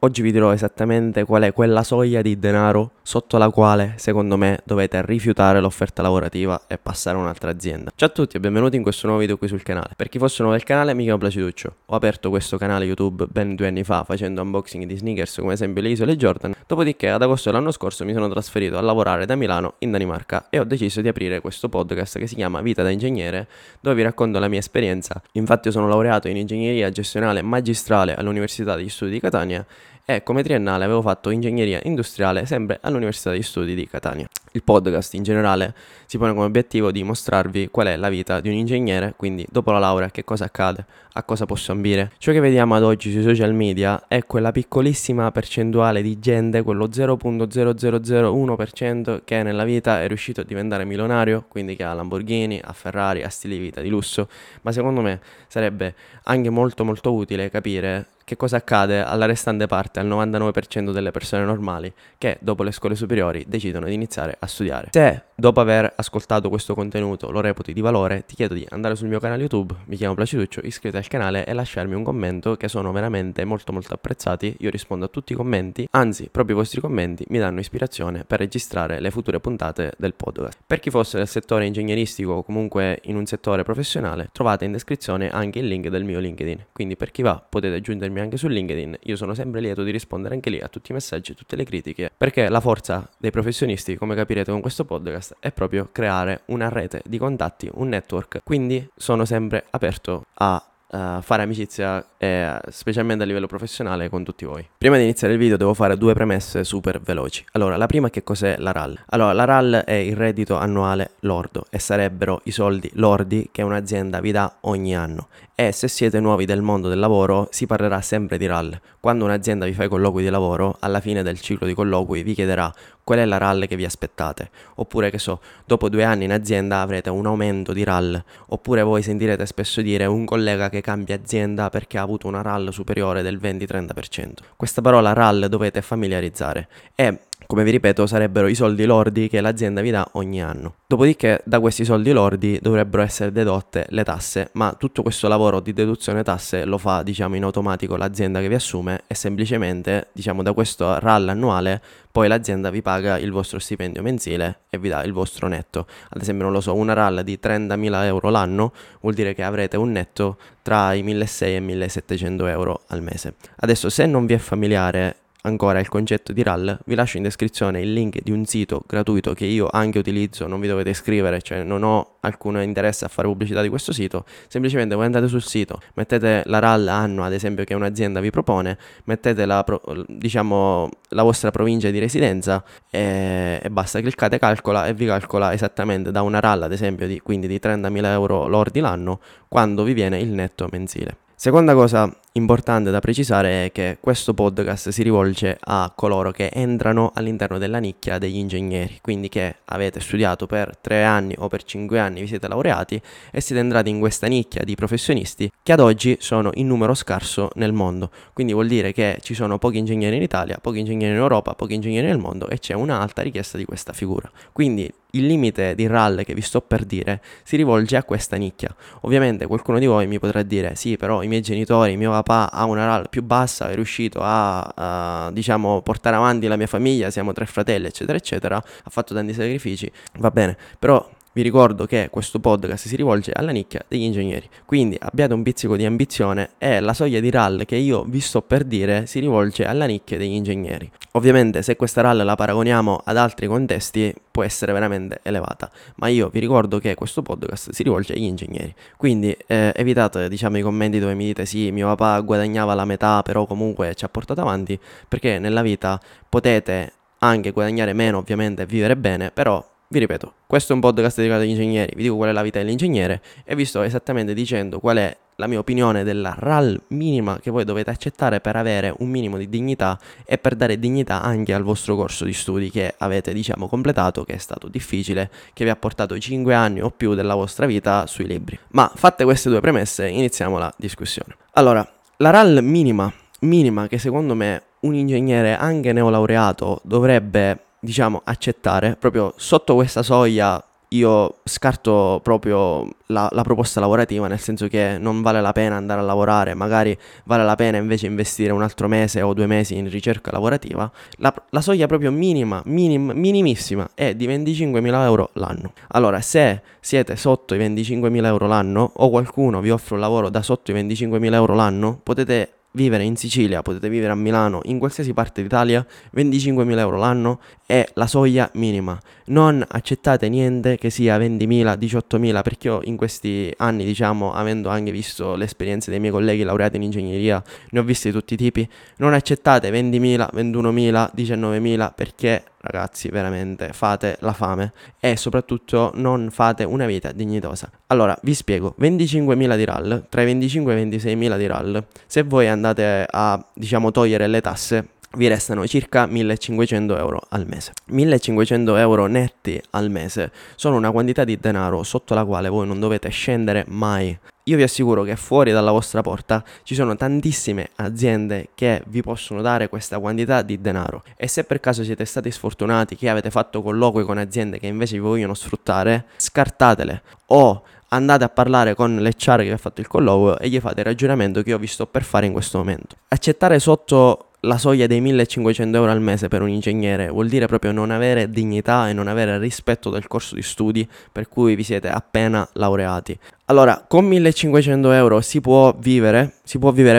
Oggi vi dirò esattamente qual è quella soglia di denaro sotto la quale, secondo me, dovete rifiutare l'offerta lavorativa e passare a un'altra azienda. Ciao a tutti e benvenuti in questo nuovo video qui sul canale. Per chi fosse nuovo al canale, mi chiamo Placiduccio. Ho aperto questo canale YouTube ben 2 anni fa facendo unboxing di sneakers, come esempio le Isole Jordan. Dopodiché, ad agosto dell'anno scorso, mi sono trasferito a lavorare da Milano in Danimarca e ho deciso di aprire questo podcast che si chiama Vita da Ingegnere, dove vi racconto la mia esperienza. Infatti io sono laureato in Ingegneria gestionale magistrale all'Università degli Studi di Catania e come triennale avevo fatto Ingegneria Industriale sempre all'Università degli Studi di Catania. Il podcast in generale si pone come obiettivo di mostrarvi qual è la vita di un ingegnere, quindi dopo la laurea che cosa accade, a cosa posso ambire. Ciò che vediamo ad oggi sui social media è quella piccolissima percentuale di gente, quello 0.0001% che nella vita è riuscito a diventare milionario, quindi che ha Lamborghini, ha Ferrari, ha stili di vita di lusso, ma secondo me sarebbe anche molto utile capire che cosa accade alla restante parte, al 99% delle persone normali che dopo le scuole superiori decidono di iniziare a studiare. Se dopo aver ascoltato questo contenuto lo reputi di valore, ti chiedo di andare sul mio canale YouTube, mi chiamo Placiduccio, iscriviti al canale e lasciarmi un commento che sono veramente molto apprezzati. Io rispondo a tutti i commenti, anzi proprio i vostri commenti mi danno ispirazione per registrare le future puntate del podcast. Per chi fosse del settore ingegneristico o comunque in un settore professionale, trovate in descrizione anche il link del mio LinkedIn, quindi per chi va potete aggiungermi anche su LinkedIn. Io sono sempre lieto di rispondere anche lì a tutti i messaggi, tutte le critiche, perché la forza dei professionisti, come capirete con questo podcast, è proprio creare una rete di contatti, un network, quindi sono sempre aperto a fare amicizia specialmente a livello professionale con tutti voi. Prima di iniziare il video devo fare 2 premesse super veloci. Allora, la prima è che cos'è la RAL. Allora, la RAL è il reddito annuale lordo e sarebbero i soldi lordi che un'azienda vi dà ogni anno. E se siete nuovi del mondo del lavoro si parlerà sempre di RAL. Quando un'azienda vi fa i colloqui di lavoro, alla fine del ciclo di colloqui vi chiederà qual è la RAL che vi aspettate, oppure che so, dopo 2 anni in azienda avrete un aumento di RAL, oppure voi sentirete spesso dire un collega che cambia azienda perché ha avuto una RAL superiore del 20-30%. Questa parola RAL dovete familiarizzare e, come vi ripeto, sarebbero i soldi lordi che l'azienda vi dà ogni anno. Dopodiché da questi soldi lordi dovrebbero essere dedotte le tasse, ma tutto questo lavoro di deduzione tasse lo fa, diciamo, in automatico l'azienda che vi assume e semplicemente, diciamo, da questo RAL annuale poi l'azienda vi paga il vostro stipendio mensile e vi dà il vostro netto. Ad esempio, non lo so, una RAL di 30.000 euro l'anno vuol dire che avrete un netto tra i 1.600 e 1.700 euro al mese. Adesso, se non vi è familiare ancora il concetto di RAL, vi lascio in descrizione il link di un sito gratuito che io anche utilizzo, non vi dovete iscrivere, cioè non ho alcun interesse a fare pubblicità di questo sito, semplicemente voi andate sul sito, mettete la RAL anno ad esempio che un'azienda vi propone, mettete la vostra provincia di residenza e basta, cliccate calcola e vi calcola esattamente da una RAL ad esempio di 30.000 euro lordi l'anno quando vi viene il netto mensile. Seconda cosa importante da precisare è che questo podcast si rivolge a coloro che entrano all'interno della nicchia degli ingegneri, quindi che avete studiato per 3 anni o per 5 anni, vi siete laureati e siete entrati in questa nicchia di professionisti che ad oggi sono in numero scarso nel mondo, quindi vuol dire che ci sono pochi ingegneri in Italia, pochi ingegneri in Europa, pochi ingegneri nel mondo e c'è un'alta richiesta di questa figura. Quindi il limite di RAL che vi sto per dire si rivolge a questa nicchia. Ovviamente qualcuno di voi mi potrà dire: sì, però i miei genitori, mio papà papà ha una RAL più bassa, è riuscito a diciamo portare avanti la mia famiglia, siamo 3 fratelli eccetera eccetera, ha fatto tanti sacrifici, va bene, però vi ricordo che questo podcast si rivolge alla nicchia degli ingegneri, quindi abbiate un pizzico di ambizione e la soglia di RAL che io vi sto per dire si rivolge alla nicchia degli ingegneri. Ovviamente se questa RAL la paragoniamo ad altri contesti può essere veramente elevata, ma io vi ricordo che questo podcast si rivolge agli ingegneri, quindi evitate diciamo i commenti dove mi dite sì mio papà guadagnava la metà però comunque ci ha portato avanti, perché nella vita potete anche guadagnare meno ovviamente e vivere bene, però vi ripeto, questo è un podcast dedicato agli ingegneri, vi dico qual è la vita dell'ingegnere e vi sto esattamente dicendo qual è la mia opinione della RAL minima che voi dovete accettare per avere un minimo di dignità e per dare dignità anche al vostro corso di studi che avete diciamo completato, che è stato difficile, che vi ha portato 5 anni o più della vostra vita sui libri. Ma fatte queste due premesse iniziamo la discussione. Allora, la RAL minima che secondo me un ingegnere anche neolaureato dovrebbe diciamo accettare, proprio sotto questa soglia io scarto proprio la proposta lavorativa, nel senso che non vale la pena andare a lavorare, magari vale la pena invece investire un altro mese o 2 mesi in ricerca lavorativa. La soglia proprio minimissima è di 25.000 euro l'anno. Allora se siete sotto i 25.000 euro l'anno o qualcuno vi offre un lavoro da sotto i 25.000 euro l'anno, potete vivere in Sicilia, potete vivere a Milano, in qualsiasi parte d'Italia, 25.000 euro l'anno è la soglia minima. Non accettate niente che sia 20.000, 18.000, perché io in questi anni, diciamo, avendo anche visto le esperienze dei miei colleghi laureati in ingegneria, ne ho visti di tutti i tipi, non accettate 20.000, 21.000, 19.000, perché ragazzi veramente fate la fame e soprattutto non fate una vita dignitosa. Allora vi spiego, 25.000 di RAL, tra i 25 e i 26.000 di RAL, se voi andate a diciamo togliere le tasse vi restano circa 1.500 euro al mese. 1.500 euro netti al mese sono una quantità di denaro sotto la quale voi non dovete scendere mai. Io vi assicuro che fuori dalla vostra porta ci sono tantissime aziende che vi possono dare questa quantità di denaro e se per caso siete stati sfortunati che avete fatto colloqui con aziende che invece vi vogliono sfruttare, scartatele o andate a parlare con l'HR che vi ha fatto il colloquio e gli fate il ragionamento che io vi sto per fare in questo momento. Accettare sotto la soglia dei 1.500 euro al mese per un ingegnere vuol dire proprio non avere dignità e non avere rispetto del corso di studi per cui vi siete appena laureati. Allora, con 1.500 euro si può vivere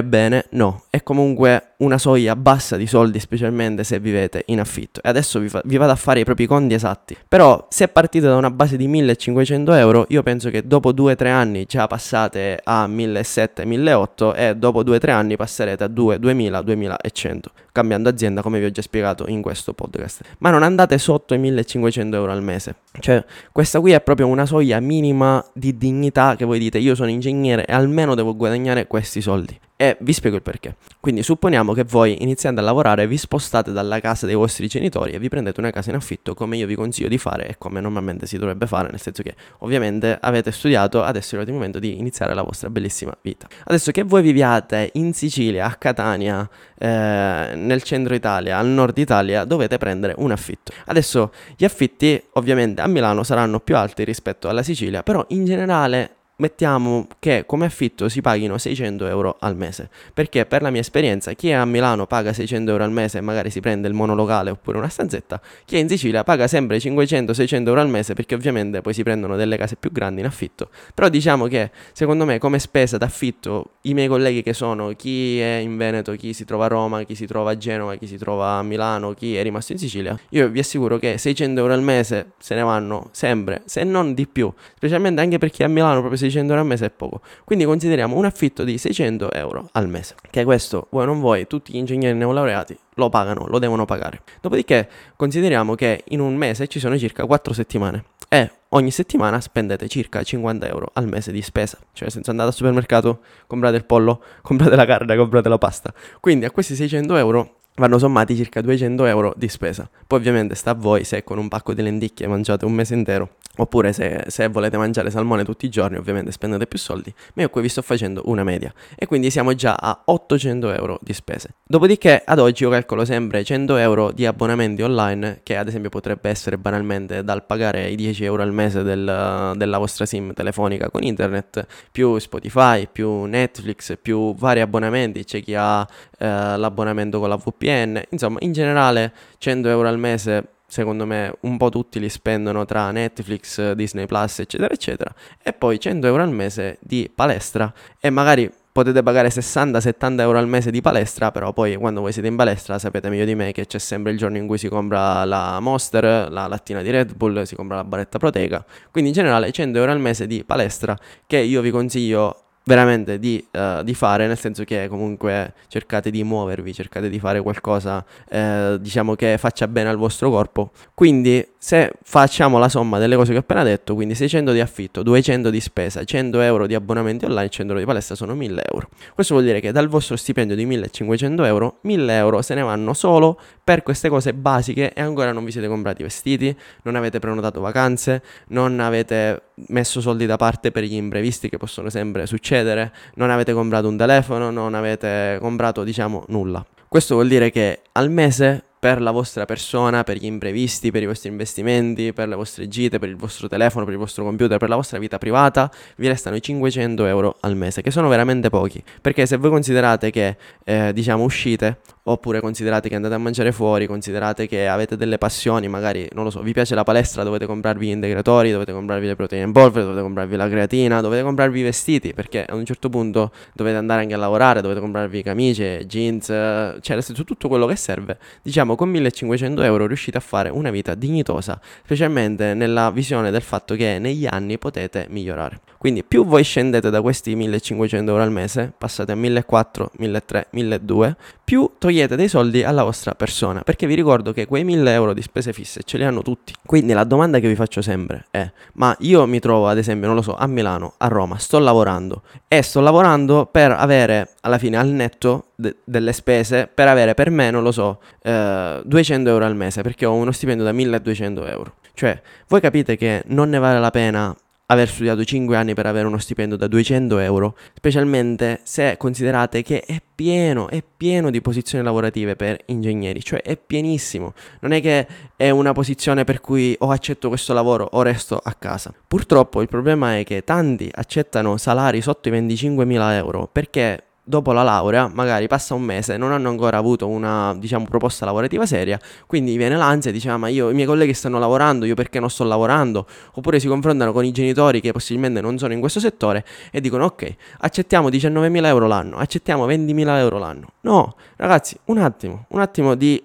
bene? No, è comunque una soglia bassa di soldi, specialmente se vivete in affitto. E adesso vi vado a fare i propri conti esatti. Però se partite da una base di 1.500 euro, io penso che dopo 2-3 anni già passate a 1.700, 1.800 e dopo 2-3 anni passerete a 2.000, 2.100. Cambiando azienda come vi ho già spiegato in questo podcast. Ma non andate sotto i 1.500 euro al mese. Cioè, questa qui è proprio una soglia minima di dignità che voi dite io sono ingegnere e almeno devo guadagnare questi soldi. E vi spiego il perché. Quindi supponiamo che voi iniziando a lavorare vi spostate dalla casa dei vostri genitori e vi prendete una casa in affitto, come io vi consiglio di fare e come normalmente si dovrebbe fare, nel senso che ovviamente avete studiato, adesso è arrivato il momento di iniziare la vostra bellissima vita. Adesso che voi viviate in Sicilia, a Catania, nel centro Italia, al nord Italia, dovete prendere un affitto. Adesso gli affitti ovviamente a Milano saranno più alti rispetto alla Sicilia, però in generale mettiamo che come affitto si paghino 600 euro al mese, perché per la mia esperienza chi è a Milano paga 600 euro al mese e magari si prende il monolocale oppure una stanzetta, chi è in Sicilia paga sempre 500-600 euro al mese perché ovviamente poi si prendono delle case più grandi in affitto. Però diciamo che secondo me come spesa d'affitto i miei colleghi che sono chi è in Veneto, chi si trova a Roma, chi si trova a Genova, chi si trova a Milano, chi è rimasto in Sicilia, io vi assicuro che 600 euro al mese se ne vanno sempre, se non di più, specialmente anche perché a Milano proprio 600 euro al mese è poco, quindi consideriamo un affitto di 600 euro al mese, che questo voi non voi, tutti gli ingegneri neolaureati lo pagano, lo devono pagare. Dopodiché consideriamo che in un mese ci sono circa 4 settimane e ogni settimana spendete circa 50 euro al mese di spesa, cioè senza andare al supermercato, comprate il pollo, comprate la carne, comprate la pasta, quindi a questi 600 euro vanno sommati circa 200 euro di spesa. Poi ovviamente sta a voi se con un pacco di lenticchie mangiate un mese intero, oppure se volete mangiare salmone tutti i giorni ovviamente spendete più soldi, ma io qui vi sto facendo una media e quindi siamo già a 800 euro di spese. Dopodiché ad oggi io calcolo sempre 100 euro di abbonamenti online, che ad esempio potrebbe essere banalmente dal pagare i 10 euro al mese della vostra sim telefonica con internet, più Spotify, più Netflix, più vari abbonamenti, c'è chi ha l'abbonamento con la VPN, insomma in generale 100 euro al mese secondo me un po' tutti li spendono tra Netflix, Disney Plus eccetera eccetera, e poi 100 euro al mese di palestra, e magari potete pagare 60-70 euro al mese di palestra, però poi quando voi siete in palestra sapete meglio di me che c'è sempre il giorno in cui si compra la Monster, la lattina di Red Bull, si compra la barretta proteica, quindi in generale 100 euro al mese di palestra che io vi consiglio veramente di fare, nel senso che comunque cercate di muovervi, cercate di fare qualcosa diciamo che faccia bene al vostro corpo. Quindi se facciamo la somma delle cose che ho appena detto, quindi 600 di affitto, 200 di spesa, 100 euro di abbonamenti online, 100 euro di palestra, sono 1000 euro. Questo vuol dire che dal vostro stipendio di 1500 euro, 1000 euro se ne vanno solo per queste cose basiche, e ancora non vi siete comprati vestiti, non avete prenotato vacanze, non avete messo soldi da parte per gli imprevisti che possono sempre succedere, non avete comprato un telefono, non avete comprato diciamo nulla. Questo vuol dire che al mese per la vostra persona, per gli imprevisti, per i vostri investimenti, per le vostre gite, per il vostro telefono, per il vostro computer, per la vostra vita privata, vi restano i 500 euro al mese, che sono veramente pochi, perché se voi considerate che diciamo uscite, oppure considerate che andate a mangiare fuori, considerate che avete delle passioni, magari non lo so, vi piace la palestra, dovete comprarvi gli integratori, dovete comprarvi le proteine in polvere, dovete comprarvi la creatina, dovete comprarvi i vestiti, perché a un certo punto dovete andare anche a lavorare, dovete comprarvi camicie, jeans, cioè nel senso tutto quello che serve. Diciamo con 1500 euro riuscite a fare una vita dignitosa, specialmente nella visione del fatto che negli anni potete migliorare. Quindi più voi scendete da questi 1500 euro al mese, passate a 1400, 1300, 1200, più togliete dei soldi alla vostra persona, perché vi ricordo che quei 1000 euro di spese fisse ce li hanno tutti. Quindi la domanda che vi faccio sempre è: ma io mi trovo ad esempio, non lo so, a Milano, a Roma, sto lavorando per avere alla fine al netto delle spese, per avere per me, non lo so, 200 euro al mese, perché ho uno stipendio da 1200 euro. Cioè voi capite che non ne vale la pena aver studiato 5 anni per avere uno stipendio da 200 euro, specialmente se considerate che è pieno di posizioni lavorative per ingegneri, cioè è pienissimo, non è che è una posizione per cui o accetto questo lavoro o resto a casa. Purtroppo il problema è che tanti accettano salari sotto i 25.000 euro perché dopo la laurea, magari passa un mese, non hanno ancora avuto una, diciamo, proposta lavorativa seria, quindi viene l'ansia e dice: ma io, i miei colleghi stanno lavorando, io perché non sto lavorando? Oppure si confrontano con i genitori che possibilmente non sono in questo settore e dicono: ok, accettiamo 19.000 euro l'anno, accettiamo 20.000 euro l'anno. No, ragazzi, un attimo di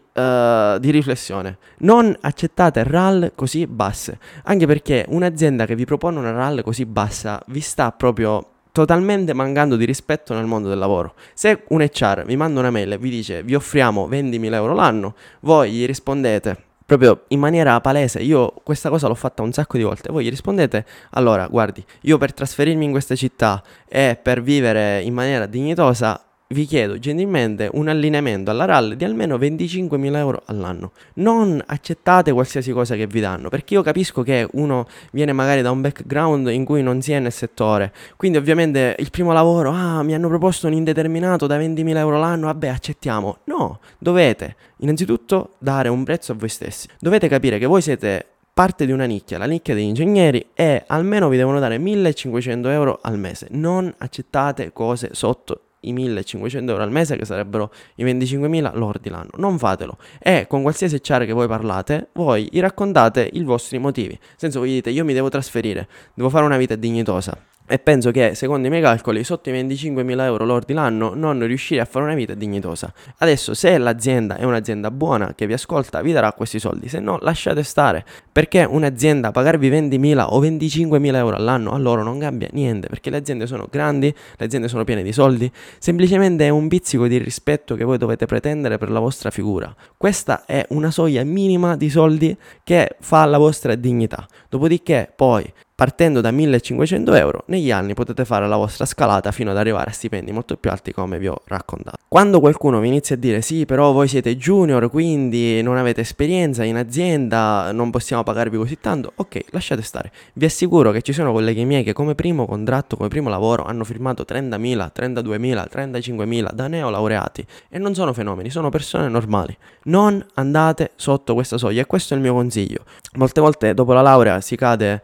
riflessione. Non accettate RAL così basse, anche perché un'azienda che vi propone una RAL così bassa vi sta proprio totalmente mancando di rispetto nel mondo del lavoro. Se un HR vi manda una mail e vi dice: vi offriamo 20.000 euro l'anno, voi gli rispondete proprio in maniera palese, io questa cosa l'ho fatta un sacco di volte, voi gli rispondete: allora guardi, io per trasferirmi in questa città e per vivere in maniera dignitosa vi chiedo gentilmente un allineamento alla RAL di almeno 25.000 euro all'anno. Non accettate qualsiasi cosa che vi danno, perché io capisco che uno viene magari da un background in cui non si è nel settore, quindi ovviamente il primo lavoro, mi hanno proposto un indeterminato da 20.000 euro l'anno, vabbè accettiamo. No, dovete innanzitutto dare un prezzo a voi stessi, dovete capire che voi siete parte di una nicchia, la nicchia degli ingegneri, e almeno vi devono dare 1.500 euro al mese. Non accettate cose sotto i 1500 euro al mese, che sarebbero i 25.000 lordi l'anno. Non fatelo, e con qualsiasi HR che voi parlate voi gli raccontate i vostri motivi, nel senso voi dite: io mi devo trasferire, devo fare una vita dignitosa e penso che secondo i miei calcoli sotto i 25.000 euro lordi l'anno non riuscire a fare una vita dignitosa. Adesso se l'azienda è un'azienda buona che vi ascolta vi darà questi soldi, se no lasciate stare, perché un'azienda pagarvi 20.000 o 25.000 euro all'anno a loro non cambia niente, perché le aziende sono grandi, le aziende sono piene di soldi, semplicemente è un pizzico di rispetto che voi dovete pretendere per la vostra figura. Questa è una soglia minima di soldi che fa la vostra dignità. Dopodiché poi partendo da 1.500 euro, negli anni potete fare la vostra scalata fino ad arrivare a stipendi molto più alti, come vi ho raccontato. Quando qualcuno vi inizia a dire sì, però voi siete junior, quindi non avete esperienza in azienda, non possiamo pagarvi così tanto, ok, lasciate stare. Vi assicuro che ci sono colleghi miei che come primo contratto, come primo lavoro, hanno firmato 30.000, 32.000, 35.000 da neolaureati, e non sono fenomeni, sono persone normali. Non andate sotto questa soglia, e questo è il mio consiglio. Molte volte dopo la laurea si cade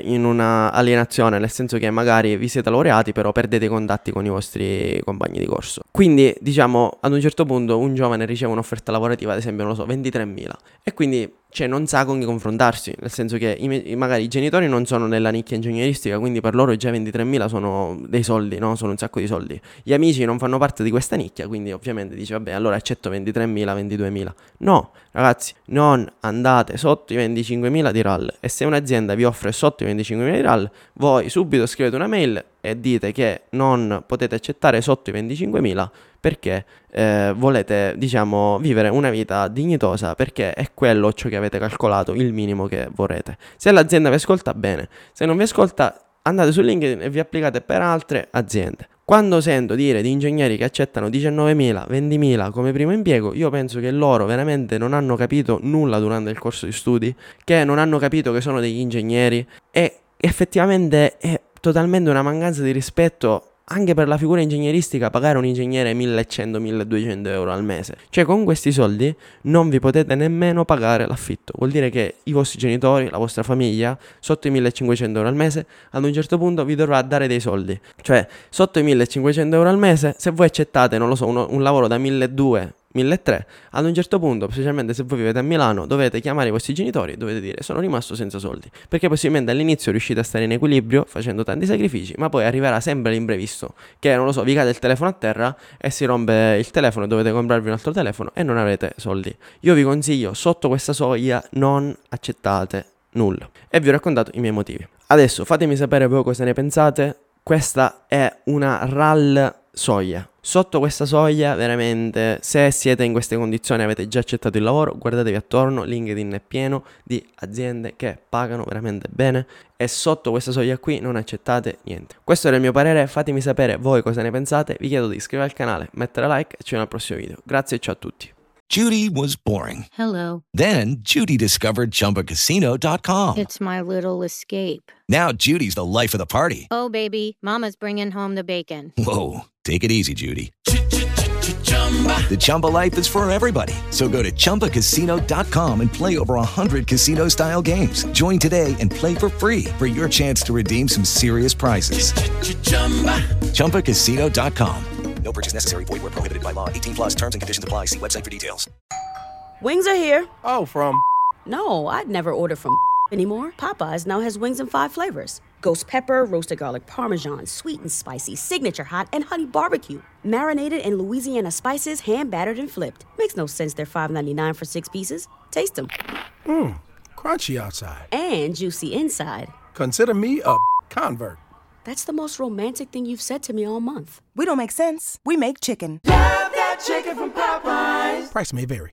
in una alienazione, nel senso che magari vi siete laureati però perdete i contatti con i vostri compagni di corso. Quindi diciamo ad un certo punto un giovane riceve un'offerta lavorativa, ad esempio non lo so, 23.000, e quindi cioè non sa con chi confrontarsi, nel senso che magari i genitori non sono nella nicchia ingegneristica, quindi per loro già 23.000 sono dei soldi, no? Sono un sacco di soldi. Gli amici non fanno parte di questa nicchia, quindi ovviamente dice vabbè, allora accetto 23.000, 22.000. No, ragazzi, non andate sotto i 25.000 di RAL, e se un'azienda vi offre sotto i 25.000 di RAL, voi subito scrivete una mail e dite che non potete accettare sotto i 25.000 perché volete, diciamo, vivere una vita dignitosa, perché è quello ciò che avete calcolato, il minimo che vorrete. Se l'azienda vi ascolta, bene; se non vi ascolta, andate su LinkedIn e vi applicate per altre aziende. Quando sento dire di ingegneri che accettano 19.000, 20.000 come primo impiego, io penso che loro veramente non hanno capito nulla durante il corso di studi, che non hanno capito che sono degli ingegneri, e effettivamente è totalmente una mancanza di rispetto anche per la figura ingegneristica pagare un ingegnere 1.100-1.200 euro al mese. Cioè con questi soldi non vi potete nemmeno pagare l'affitto. Vuol dire che i vostri genitori, la vostra famiglia, sotto i 1.500 euro al mese, ad un certo punto vi dovrà dare dei soldi. Cioè sotto i 1.500 euro al mese, se voi accettate, non lo so, un lavoro da 1.200, 1.300, ad un certo punto, specialmente se voi vivete a Milano, dovete chiamare i vostri genitori e dovete dire sono rimasto senza soldi, perché possibilmente all'inizio riuscite a stare in equilibrio facendo tanti sacrifici, ma poi arriverà sempre l'imprevisto, che non lo so, vi cade il telefono a terra e si rompe il telefono e dovete comprarvi un altro telefono e non avrete soldi. Io vi consiglio, sotto questa soglia non accettate nulla, e vi ho raccontato i miei motivi. Adesso fatemi sapere voi cosa ne pensate. Questa è una RAL soglia. Sotto questa soglia veramente, se siete in queste condizioni, avete già accettato il lavoro, guardatevi attorno, LinkedIn è pieno di aziende che pagano veramente bene, e sotto questa soglia qui non accettate niente. Questo era il mio parere, fatemi sapere voi cosa ne pensate. Vi chiedo di iscrivervi al canale, mettere like, e ci vediamo al prossimo video. Grazie e ciao a tutti. Judy was boring. Hello. Then Judy discovered ChumbaCasino.com. It's my little escape. Now Judy's the life of the party. Oh, baby, mama's bringing home the bacon. Whoa, take it easy, Judy. The Chumba life is for everybody. So go to ChumbaCasino.com and play over 100 casino-style games. Join today and play for free for your chance to redeem some serious prizes. ChumbaCasino.com. No purchase necessary. Void where prohibited by law. 18+ terms and conditions apply. See website for details. Wings are here. Oh, from... No, I'd never order from anymore. Popeyes now has wings in 5 flavors. Ghost pepper, roasted garlic parmesan, sweet and spicy, signature hot, and honey barbecue. Marinated in Louisiana spices, hand-battered and flipped. Makes no sense they're $5.99 for 6 pieces. Taste them. Mmm, crunchy outside. And juicy inside. Consider me a convert. That's the most romantic thing you've said to me all month. We don't make sense. We make chicken. Love that chicken from Popeyes. Price may vary.